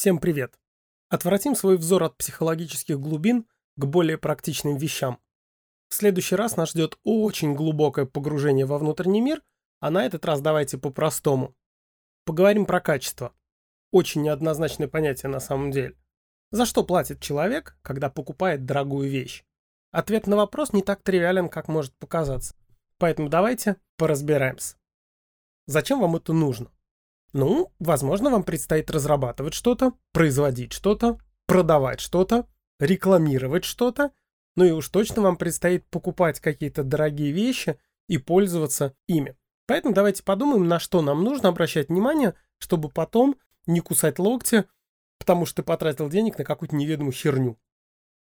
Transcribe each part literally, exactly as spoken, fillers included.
Всем привет! Отвратим свой взор от психологических глубин к более практичным вещам. В следующий раз нас ждет очень глубокое погружение во внутренний мир, а на этот раз давайте по-простому. Поговорим про качество. Очень неоднозначное понятие на самом деле. За что платит человек, когда покупает дорогую вещь? Ответ на вопрос не так тривиален, как может показаться. Поэтому давайте поразбираемся. Зачем вам это нужно? Ну, возможно, вам предстоит разрабатывать что-то, производить что-то, продавать что-то, рекламировать что-то, ну и уж точно вам предстоит покупать какие-то дорогие вещи и пользоваться ими. Поэтому давайте подумаем, на что нам нужно обращать внимание, чтобы потом не кусать локти, потому что ты потратил денег на какую-то неведомую херню.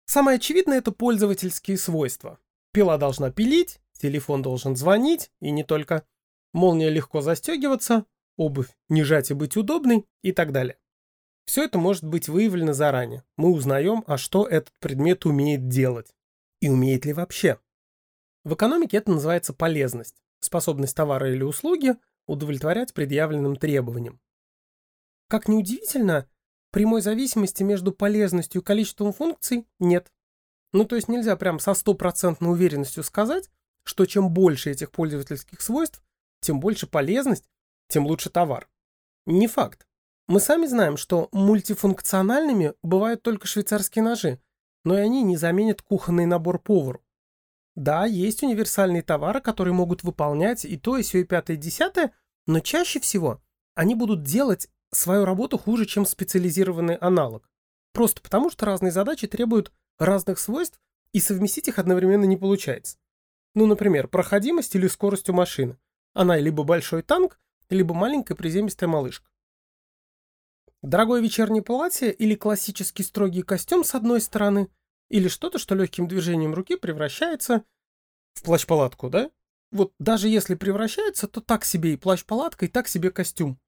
Самое очевидное — это пользовательские свойства. Пила должна пилить, телефон должен звонить, и не только. Молния легко застегиваться, обувь не жать и быть удобной и так далее. Все это может быть выявлено заранее. Мы узнаем, а что этот предмет умеет делать. И умеет ли вообще. В экономике это называется полезность. Способность товара или услуги удовлетворять предъявленным требованиям. Как ни удивительно, прямой зависимости между полезностью и количеством функций нет. Ну то есть нельзя прям со стопроцентной уверенностью сказать, что чем больше этих пользовательских свойств, тем больше полезность, тем лучше товар. Не факт. Мы сами знаем, что мультифункциональными бывают только швейцарские ножи, но и они не заменят кухонный набор повару. Да, есть универсальные товары, которые могут выполнять и то, и сё, и пятое, и десятое, но чаще всего они будут делать свою работу хуже, чем специализированный аналог. Просто потому, что разные задачи требуют разных свойств, и совместить их одновременно не получается. Ну, например, проходимость или скорость у машины. Она либо большой танк, либо маленькая приземистая малышка. Дорогое вечернее платье или классический строгий костюм с одной стороны, или что-то, что легким движением руки превращается в плащ-палатку, да? Вот даже если превращается, то так себе и плащ-палатка, и так себе костюм.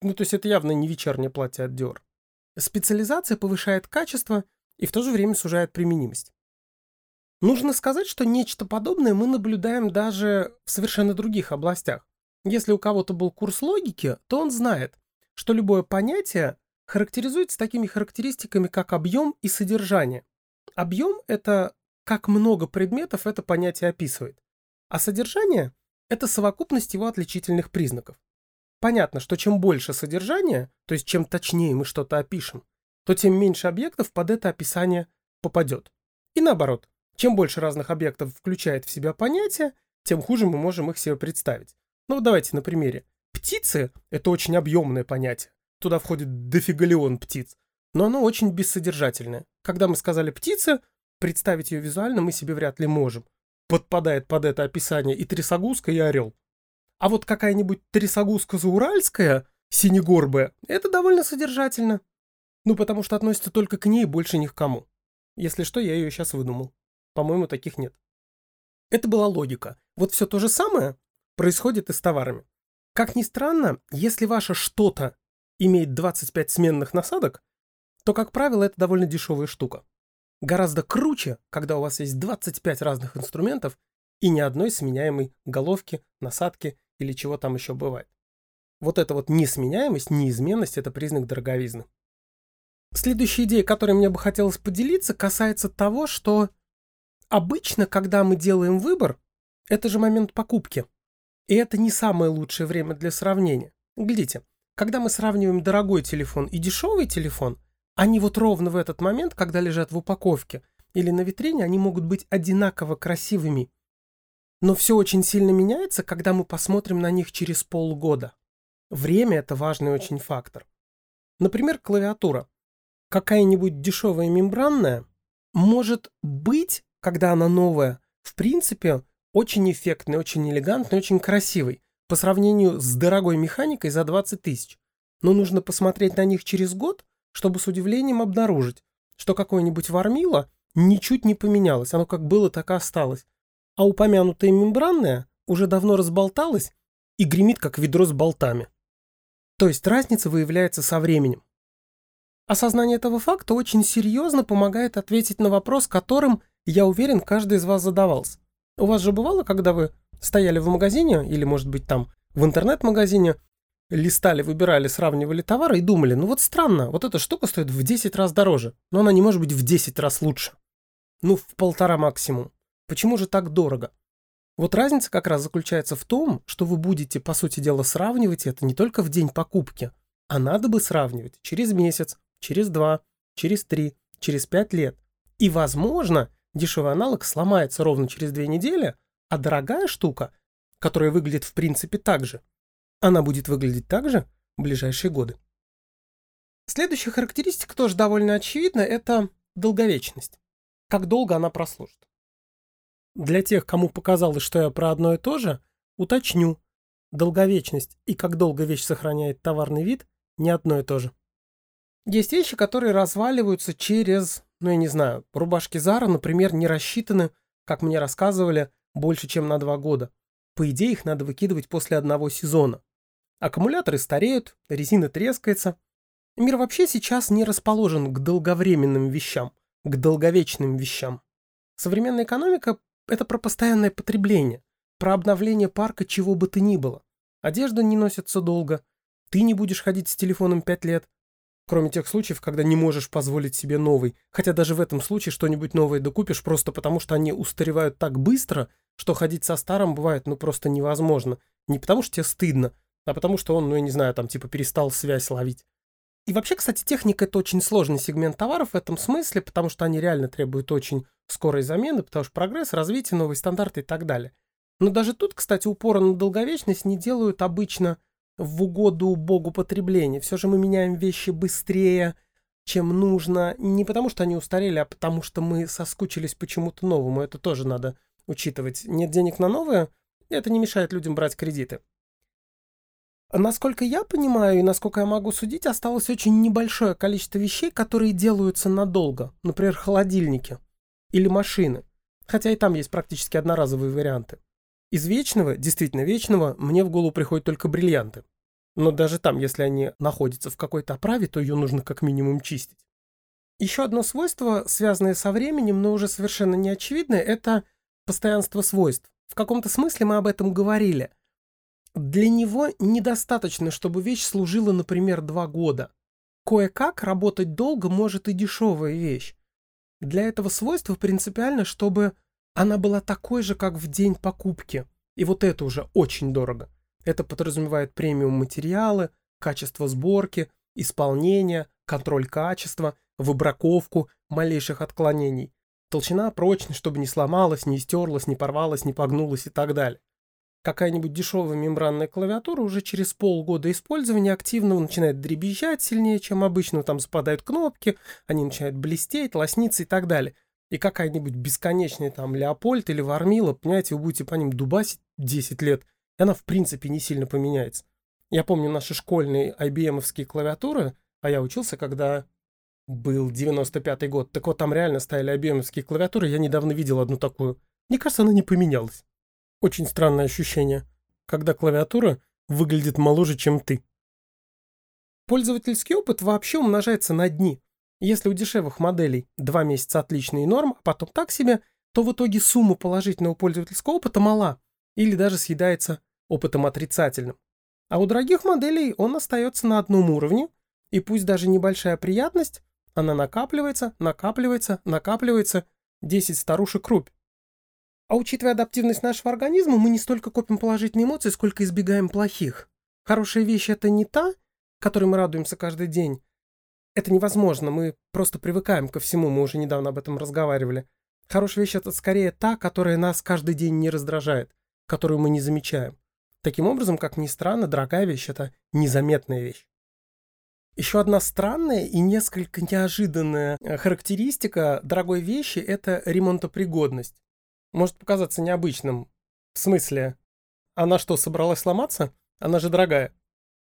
Ну, то есть это явно не вечернее платье от Dior. Специализация повышает качество и в то же время сужает применимость. Нужно сказать, что нечто подобное мы наблюдаем даже в совершенно других областях. Если у кого-то был курс логики, то он знает, что любое понятие характеризуется такими характеристиками, как объем и содержание. Объем — это как много предметов это понятие описывает, а содержание — это совокупность его отличительных признаков. Понятно, что чем больше содержания, то есть чем точнее мы что-то опишем, то тем меньше объектов под это описание попадет. И наоборот, чем больше разных объектов включает в себя понятие, тем хуже мы можем их себе представить. Ну вот давайте на примере. Птицы — это очень объемное понятие. Туда входит дофигалион птиц. Но оно очень бессодержательное. Когда мы сказали «птица», представить ее визуально мы себе вряд ли можем. Подпадает под это описание и трясогузка, и орел. А вот какая-нибудь трясогузка зауральская, синегорбая, это довольно содержательно. Ну потому что относится только к ней, больше ни к кому. Если что, я ее сейчас выдумал. По-моему, таких нет. Это была логика. Вот все то же самое происходит и с товарами. Как ни странно, если ваше что-то имеет двадцать пять сменных насадок, то, как правило, это довольно дешевая штука. Гораздо круче, когда у вас есть двадцать пять разных инструментов и ни одной сменяемой головки, насадки или чего там еще бывает. Вот эта вот несменяемость, неизменность — это признак дороговизны. Следующая идея, которой мне бы хотелось поделиться, касается того, что обычно, когда мы делаем выбор, это же момент покупки. И это не самое лучшее время для сравнения. Глядите, когда мы сравниваем дорогой телефон и дешевый телефон, они вот ровно в этот момент, когда лежат в упаковке или на витрине, они могут быть одинаково красивыми. Но все очень сильно меняется, когда мы посмотрим на них через полгода. Время — это важный очень фактор. Например, клавиатура. Какая-нибудь дешевая мембранная может быть, когда она новая, в принципе, очень эффектный, очень элегантный, очень красивый, по сравнению с дорогой механикой за двадцать тысяч. Но нужно посмотреть на них через год, чтобы с удивлением обнаружить, что какое-нибудь Varmila ничуть не поменялось, оно как было, так и осталось. А упомянутая мембранная уже давно разболталась и гремит, как ведро с болтами. То есть разница выявляется со временем. Осознание этого факта очень серьезно помогает ответить на вопрос, которым, я уверен, каждый из вас задавался. У вас же бывало, когда вы стояли в магазине, или, может быть, там, в интернет-магазине, листали, выбирали, сравнивали товары и думали, ну вот странно, вот эта штука стоит в десять раз дороже, но она не может быть в десять раз лучше. Ну, в полтора максимум. Почему же так дорого? Вот разница как раз заключается в том, что вы будете, по сути дела, сравнивать это не только в день покупки, а надо бы сравнивать через месяц, через два, через три, через пять лет. И, возможно, дешевый аналог сломается ровно через две недели, а дорогая штука, которая выглядит в принципе так же, она будет выглядеть так же в ближайшие годы. Следующая характеристика тоже довольно очевидна, это долговечность. Как долго она прослужит. Для тех, кому показалось, что я про одно и то же, уточню. Долговечность и как долго вещь сохраняет товарный вид не одно и то же. Есть вещи, которые разваливаются через, ну я не знаю, рубашки Zara, например, не рассчитаны, как мне рассказывали, больше чем на два года. По идее, их надо выкидывать после одного сезона. Аккумуляторы стареют, резина трескается. Мир вообще сейчас не расположен к долговременным вещам, к долговечным вещам. Современная экономика – это про постоянное потребление, про обновление парка чего бы то ни было. Одежда не носится долго, ты не будешь ходить с телефоном пять лет, кроме тех случаев, когда не можешь позволить себе новый, хотя даже в этом случае что-нибудь новое докупишь просто потому, что они устаревают так быстро, что ходить со старым бывает ну просто невозможно. Не потому, что тебе стыдно, а потому, что он, ну я не знаю, там типа перестал связь ловить. И вообще, кстати, техника – это очень сложный сегмент товаров в этом смысле, потому что они реально требуют очень скорой замены, потому что прогресс, развитие, новые стандарты и так далее. Но даже тут, кстати, упора на долговечность не делают обычно в угоду богу потребления. Все же мы меняем вещи быстрее, чем нужно, не потому что они устарели, а потому что мы соскучились по чему-то новому. Это тоже надо учитывать. Нет денег на новое, это не мешает людям брать кредиты. Насколько я понимаю и насколько я могу судить, осталось очень небольшое количество вещей, которые делаются надолго. Например, холодильники или машины. Хотя и там есть практически одноразовые варианты. Из вечного, действительно вечного, мне в голову приходят только бриллианты. Но даже там, если они находятся в какой-то оправе, то ее нужно как минимум чистить. Еще одно свойство, связанное со временем, но уже совершенно не очевидное, это постоянство свойств. В каком-то смысле мы об этом говорили. Для него недостаточно, чтобы вещь служила, например, два года. Кое-как работать долго может и дешевая вещь. Для этого свойства принципиально, чтобы она была такой же, как в день покупки. И вот это уже очень дорого. Это подразумевает премиум материалы, качество сборки, исполнение, контроль качества, выбраковку малейших отклонений. Толщина прочная, чтобы не сломалась, не истерлась, не порвалась, не погнулась и так далее. Какая-нибудь дешевая мембранная клавиатура уже через полгода использования активно начинает дребезжать сильнее, чем обычно, там спадают кнопки, они начинают блестеть, лосниться и так далее. И какая-нибудь бесконечная там Леопольд или Вармила, понимаете, вы будете по ним дубасить десять лет, и она в принципе не сильно поменяется. Я помню наши школьные ай би эм-овские клавиатуры, а я учился, когда был девяносто пятый год, так вот там реально стояли ай би эм-овские клавиатуры, я недавно видел одну такую. Мне кажется, она не поменялась. Очень странное ощущение, когда клавиатура выглядит моложе, чем ты. Пользовательский опыт вообще умножается на дни. Если у дешевых моделей два месяца отличный норм, а потом так себе, то в итоге сумма положительного пользовательского опыта мала или даже съедается опытом отрицательным. А у дорогих моделей он остается на одном уровне, и пусть даже небольшая приятность, она накапливается, накапливается, накапливается, десять старушек рубь. А учитывая адаптивность нашего организма, мы не столько копим положительные эмоции, сколько избегаем плохих. Хорошая вещь – это не та, которой мы радуемся каждый день. Это невозможно, мы просто привыкаем ко всему, мы уже недавно об этом разговаривали. Хорошая вещь – это скорее та, которая нас каждый день не раздражает, которую мы не замечаем. Таким образом, как ни странно, дорогая вещь – это незаметная вещь. Еще одна странная и несколько неожиданная характеристика дорогой вещи – это ремонтопригодность. Может показаться необычным. В смысле, она что, собралась сломаться? Она же дорогая.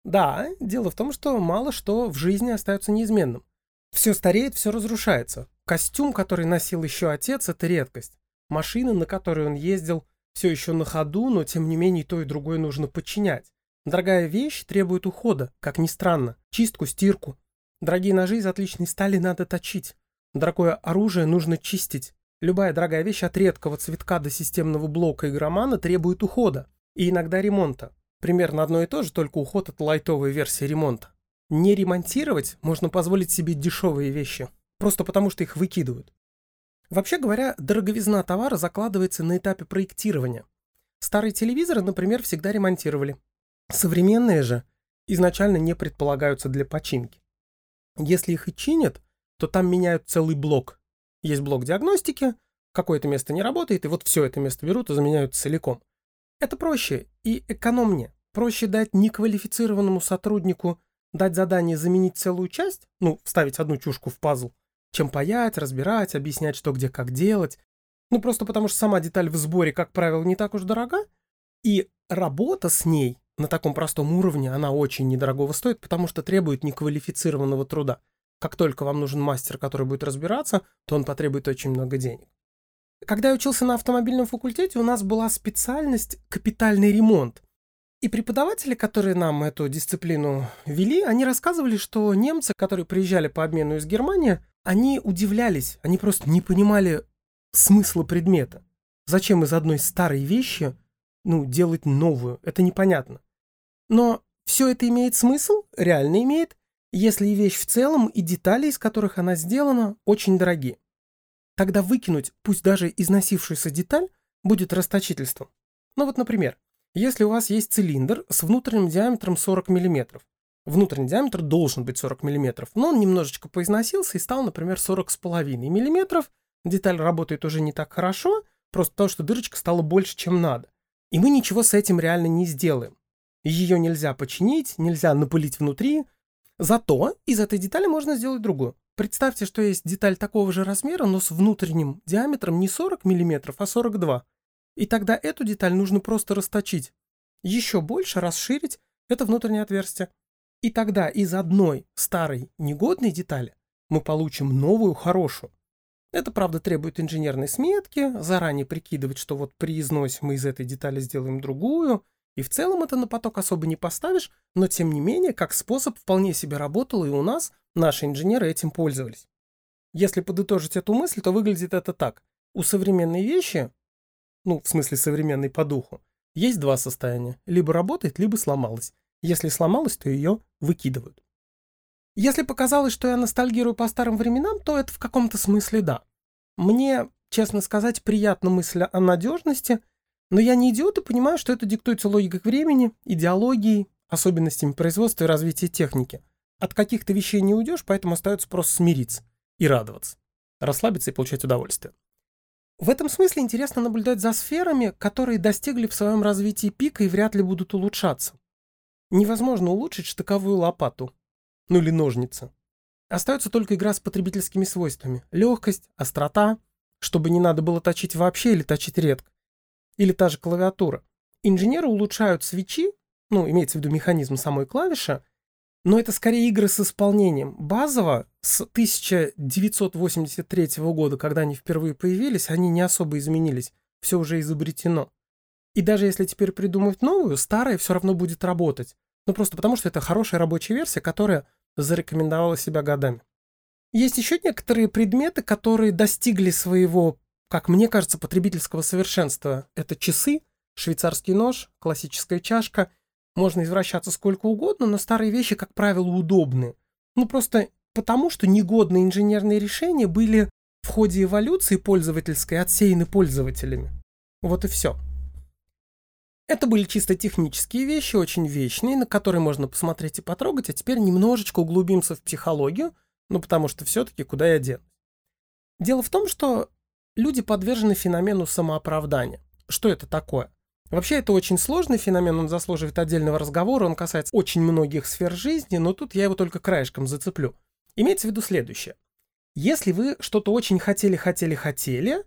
Да, дело в том, что мало что в жизни остается неизменным. Все стареет, все разрушается. Костюм, который носил еще отец, это редкость. Машина, на которой он ездил, все еще на ходу, но тем не менее то и другое нужно подчинять. Дорогая вещь требует ухода, как ни странно. Чистку, стирку. Дорогие ножи из отличной стали надо точить. Дорогое оружие нужно чистить. Любая дорогая вещь от редкого цветка до системного блока игромана требует ухода и иногда ремонта. примерно одно и то же, только уход от лайтовой версии ремонта. Не ремонтировать можно позволить себе дешевые вещи, просто потому что их выкидывают. Вообще говоря, дороговизна товара закладывается на этапе проектирования. Старые телевизоры, например, всегда ремонтировали. Современные же изначально не предполагаются для починки. Если их и чинят, то там меняют целый блок. Есть блок диагностики, какое-то место не работает, и вот все это место берут и заменяют целиком. Это проще и экономнее. Проще дать неквалифицированному сотруднику дать задание заменить целую часть, ну, вставить одну чушку в пазл, чем паять, разбирать, объяснять, что где как делать. Ну, просто потому что сама деталь в сборе, как правило, не так уж дорога, и работа с ней на таком простом уровне, она очень недорогого стоит, потому что требует неквалифицированного труда. Как только вам нужен мастер, который будет разбираться, то он потребует очень много денег. Когда я учился на автомобильном факультете, у нас была специальность «капитальный ремонт». И преподаватели, которые нам эту дисциплину вели, они рассказывали, что немцы, которые приезжали по обмену из Германии, они удивлялись, они просто не понимали смысла предмета. Зачем из одной старой вещи, ну, делать новую? Это непонятно. Но все это имеет смысл, реально имеет, если и вещь в целом, и детали, из которых она сделана, очень дорогие. Тогда выкинуть, пусть даже износившуюся деталь, будет расточительством. Ну вот, например, если у вас есть цилиндр с внутренним диаметром сорок миллиметров, внутренний диаметр должен быть сорок миллиметров, но он немножечко поизносился и стал, например, сорок с половиной миллиметров, деталь работает уже не так хорошо, просто потому что дырочка стала больше, чем надо. И мы ничего с этим реально не сделаем. Ее нельзя починить, нельзя напылить внутри, зато из этой детали можно сделать другую. Представьте, что есть деталь такого же размера, но с внутренним диаметром не сорок миллиметров, а сорок два. И тогда эту деталь нужно просто расточить. Еще больше расширить это внутреннее отверстие. И тогда из одной старой негодной детали мы получим новую хорошую. Это, правда, требует инженерной сметки, заранее прикидывать, что вот при износе мы из этой детали сделаем другую. И в целом это на поток особо не поставишь, но тем не менее, как способ вполне себе работал и у нас. Наши инженеры этим пользовались. Если подытожить эту мысль, то выглядит это так. У современной вещи, ну, в смысле современной по духу, есть два состояния. Либо работает, либо сломалась. Если сломалась, то ее выкидывают. Если показалось, что я ностальгирую по старым временам, то это в каком-то смысле да. Мне, честно сказать, приятна мысль о надежности, но я не идиот и понимаю, что это диктуется логикой времени, идеологией, особенностями производства и развития техники. От каких-то вещей не уйдешь, поэтому остается просто смириться и радоваться, расслабиться и получать удовольствие. В этом смысле интересно наблюдать за сферами, которые достигли в своем развитии пика и вряд ли будут улучшаться. Невозможно улучшить штыковую лопату, ну или ножницы. Остается только игра с потребительскими свойствами. Легкость, острота, чтобы не надо было точить вообще или точить редко. Или та же клавиатура. Инженеры улучшают свичи, ну имеется в виду механизм самой клавиши, но это скорее игры с исполнением. Базово с тысяча девятьсот восемьдесят третьего года, когда они впервые появились, они не особо изменились. Все уже изобретено. И даже если теперь придумать новую, старая все равно будет работать. Ну просто потому, что это хорошая рабочая версия, которая зарекомендовала себя годами. Есть еще некоторые предметы, которые достигли своего, как мне кажется, потребительского совершенства. Это часы, швейцарский нож, классическая чашка. Можно извращаться сколько угодно, но старые вещи, как правило, удобны. Ну, просто потому, что негодные инженерные решения были в ходе эволюции пользовательской отсеяны пользователями. Вот и все. Это были чисто технические вещи, очень вечные, на которые можно посмотреть и потрогать, а теперь немножечко углубимся в психологию, ну, потому что все-таки куда я дену. Дело в том, что люди подвержены феномену самооправдания. Что это такое? Вообще, это очень сложный феномен, он заслуживает отдельного разговора, он касается очень многих сфер жизни, но тут я его только краешком зацеплю. Имеется в виду следующее. Если вы что-то очень хотели-хотели-хотели,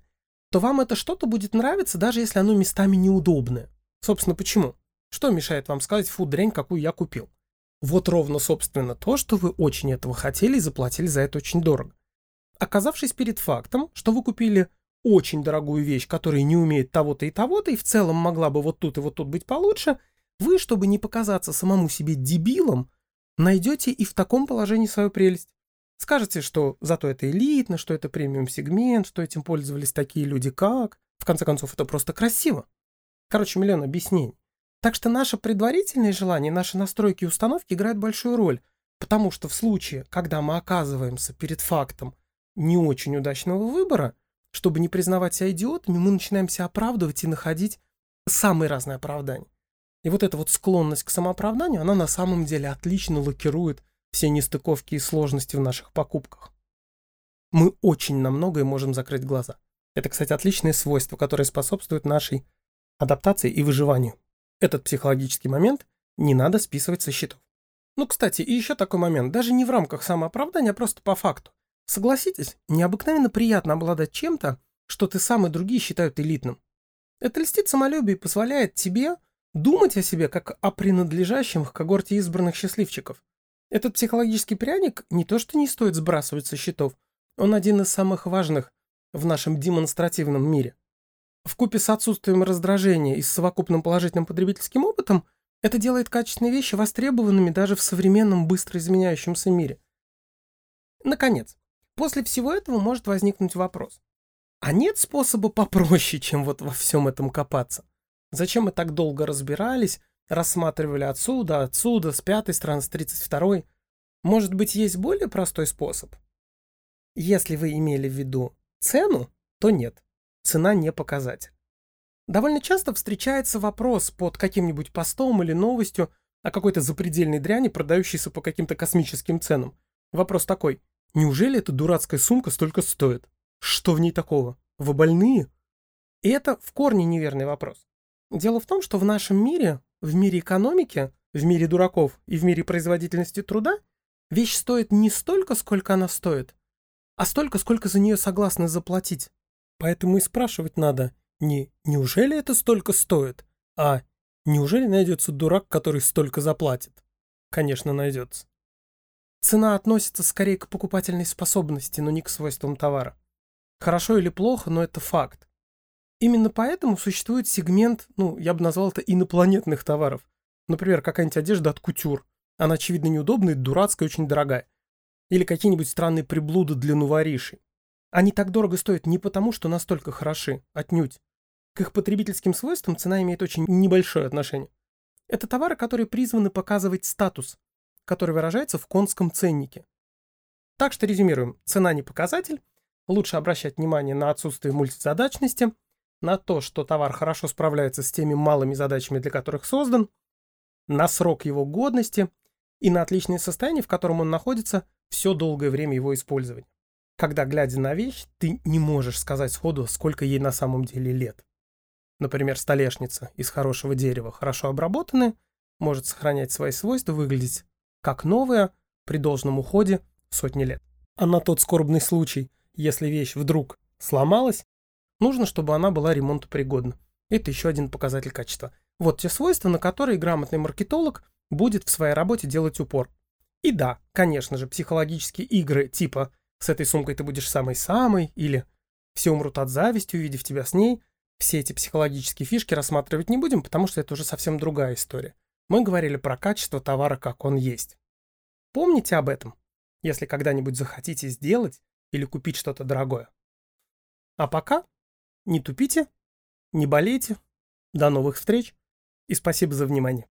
то вам это что-то будет нравиться, даже если оно местами неудобное. Собственно, почему? Что мешает вам сказать, фу, дрянь, какую я купил? Вот ровно, собственно, то, что вы очень этого хотели и заплатили за это очень дорого. Оказавшись перед фактом, что вы купили очень дорогую вещь, которая не умеет того-то и того-то, и в целом могла бы вот тут и вот тут быть получше, вы, чтобы не показаться самому себе дебилом, найдете и в таком положении свою прелесть. Скажете, что зато это элитно, что это премиум-сегмент, что этим пользовались такие люди как... В конце концов, это просто красиво. Короче, миллион объяснений. Так что наши предварительные желания, наши настройки и установки играют большую роль, потому что в случае, когда мы оказываемся перед фактом не очень удачного выбора, чтобы не признавать себя идиотами, мы начинаем себя оправдывать и находить самые разные оправдания. И вот эта вот склонность к самооправданию, она на самом деле отлично лакирует все нестыковки и сложности в наших покупках. Мы очень на многое можем закрыть глаза. Это, кстати, отличное свойство, которое способствует нашей адаптации и выживанию. Этот психологический момент не надо списывать со счетов. Ну, кстати, и еще такой момент, даже не в рамках самооправдания, а просто по факту. Согласитесь, необыкновенно приятно обладать чем-то, что ты сам и другие считают элитным. Это льстит самолюбие и позволяет тебе думать о себе как о принадлежащем к когорте избранных счастливчиков. Этот психологический пряник не то что не стоит сбрасывать со счетов, он один из самых важных в нашем демонстративном мире. Вкупе с отсутствием раздражения и с совокупным положительным потребительским опытом это делает качественные вещи востребованными даже в современном быстро изменяющемся мире. Наконец, после всего этого может возникнуть вопрос. А нет способа попроще, чем вот во всем этом копаться? Зачем мы так долго разбирались, рассматривали отсюда, отсюда, с пятой страны, с тридцать второй? Может быть, есть более простой способ? Если вы имели в виду цену, то нет. Цена не показатель. Довольно часто встречается вопрос под каким-нибудь постом или новостью о какой-то запредельной дряни, продающейся по каким-то космическим ценам. Вопрос такой. Неужели эта дурацкая сумка столько стоит? Что в ней такого? Вы больные? И это в корне неверный вопрос. Дело в том, что в нашем мире, в мире экономики, в мире дураков и в мире производительности труда вещь стоит не столько, сколько она стоит, а столько, сколько за нее согласны заплатить. Поэтому и спрашивать надо не «неужели это столько стоит?», а «неужели найдется дурак, который столько заплатит?». Конечно, найдется. Цена относится скорее к покупательной способности, но не к свойствам товара. Хорошо или плохо, но это факт. Именно поэтому существует сегмент, ну, я бы назвал это инопланетных товаров. Например, какая-нибудь одежда от кутюр. Она, очевидно, неудобная, дурацкая, очень дорогая. Или какие-нибудь странные приблуды для новоришей. Они так дорого стоят не потому, что настолько хороши, отнюдь. К их потребительским свойствам цена имеет очень небольшое отношение. Это товары, которые призваны показывать статус, который выражается в конском ценнике. Так что резюмируем. Цена не показатель. Лучше обращать внимание на отсутствие мультизадачности, на то, что товар хорошо справляется с теми малыми задачами, для которых создан, на срок его годности и на отличное состояние, в котором он находится все долгое время его использования. Когда, глядя на вещь, ты не можешь сказать сходу, сколько ей на самом деле лет. Например, столешница из хорошего дерева, хорошо обработанная, может сохранять свои свойства, выглядеть как новая, при должном уходе сотни лет. А на тот скорбный случай, если вещь вдруг сломалась, нужно, чтобы она была ремонтопригодна. Это еще один показатель качества. Вот те свойства, на которые грамотный маркетолог будет в своей работе делать упор. И да, конечно же, психологические игры типа «с этой сумкой ты будешь самой-самой» или «все умрут от зависти, увидев тебя с ней», все эти психологические фишки рассматривать не будем, потому что это уже совсем другая история. Мы говорили про качество товара, как он есть. Помните об этом, если когда-нибудь захотите сделать или купить что-то дорогое. А пока не тупите, не болейте. До новых встреч и спасибо за внимание.